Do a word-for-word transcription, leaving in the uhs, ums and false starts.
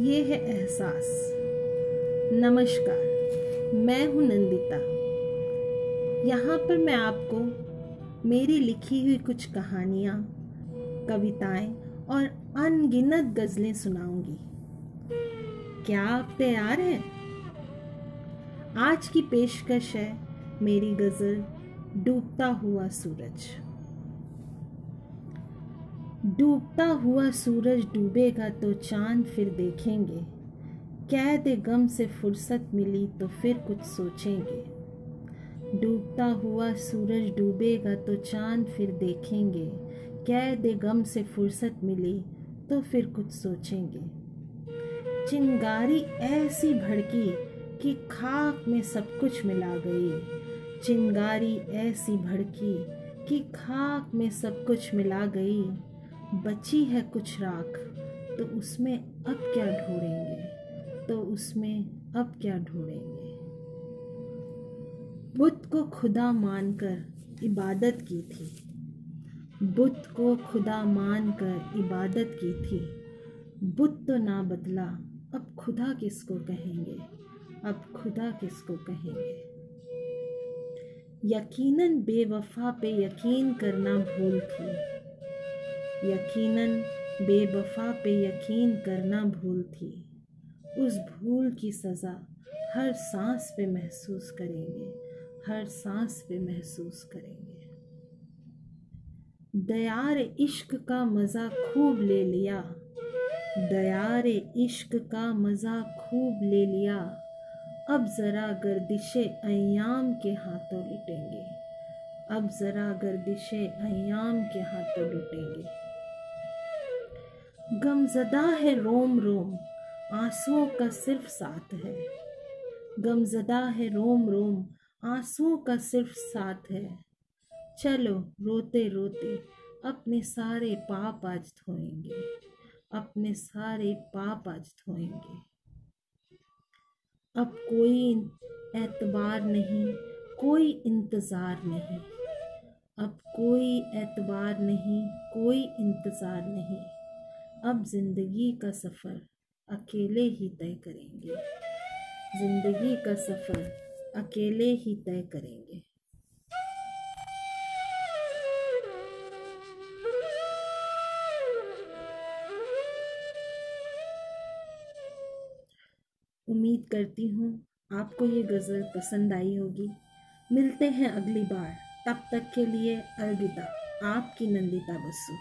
ये है एहसास। नमस्कार, मैं हूँ नंदिता। यहाँ पर मैं आपको मेरी लिखी हुई कुछ कहानियाँ, कविताएं और अनगिनत गज़लें सुनाऊंगी। क्या आप तैयार हैं? आज की पेशकश है मेरी गज़ल डूबता हुआ सूरज। डूबता हुआ सूरज डूबेगा तो चांद फिर देखेंगे, कैद गम से फुर्सत मिली तो फिर कुछ सोचेंगे। डूबता हुआ सूरज डूबेगा तो चांद फिर देखेंगे, कैद गम से फुर्सत मिली तो फिर कुछ सोचेंगे। चिंगारी ऐसी भड़की कि खाक में सब कुछ मिला गई। चिंगारी ऐसी भड़की कि खाक में सब कुछ मिला गई। बची है कुछ राख तो उसमें अब क्या ढूंढेंगे, तो उसमें अब क्या ढूंढेंगे। बुत को खुदा मानकर इबादत की थी। बुत को खुदा मानकर इबादत की थी। बुत तो ना बदला, अब खुदा किसको कहेंगे, अब खुदा किसको कहेंगे। यकीनन बेवफा पे यकीन करना भूल थी। यकीनन बेवफा पे यकीन करना भूल थी। उस भूल की सज़ा हर सांस पे महसूस करेंगे, हर सांस पे महसूस करेंगे। दयार इश्क का मज़ा खूब ले लिया। दयार इश्क का मज़ा खूब ले लिया। अब ज़रा गर्दिशे अय्याम के हाथों लुटेंगे, अब ज़रा गर्दिशे अय्याम के हाथों लुटेंगे। गमज़दा है रोम रोम, आंसुओं का सिर्फ साथ है। गमज़दा है रोम रोम, आंसुओं का सिर्फ साथ है। चलो रोते रोते अपने सारे पाप आज धोएंगे, अपने सारे पाप आज धोएंगे। अब कोई एतबार नहीं, कोई इंतज़ार नहीं। अब कोई एतबार नहीं, कोई इंतज़ार नहीं। अब ज़िंदगी का सफ़र अकेले ही तय करेंगे, ज़िंदगी का सफ़र अकेले ही तय करेंगे। उम्मीद करती हूँ आपको ये गज़ल पसंद आई होगी। मिलते हैं अगली बार, तब तक के लिए अलविदा। आपकी नंदिता बसु।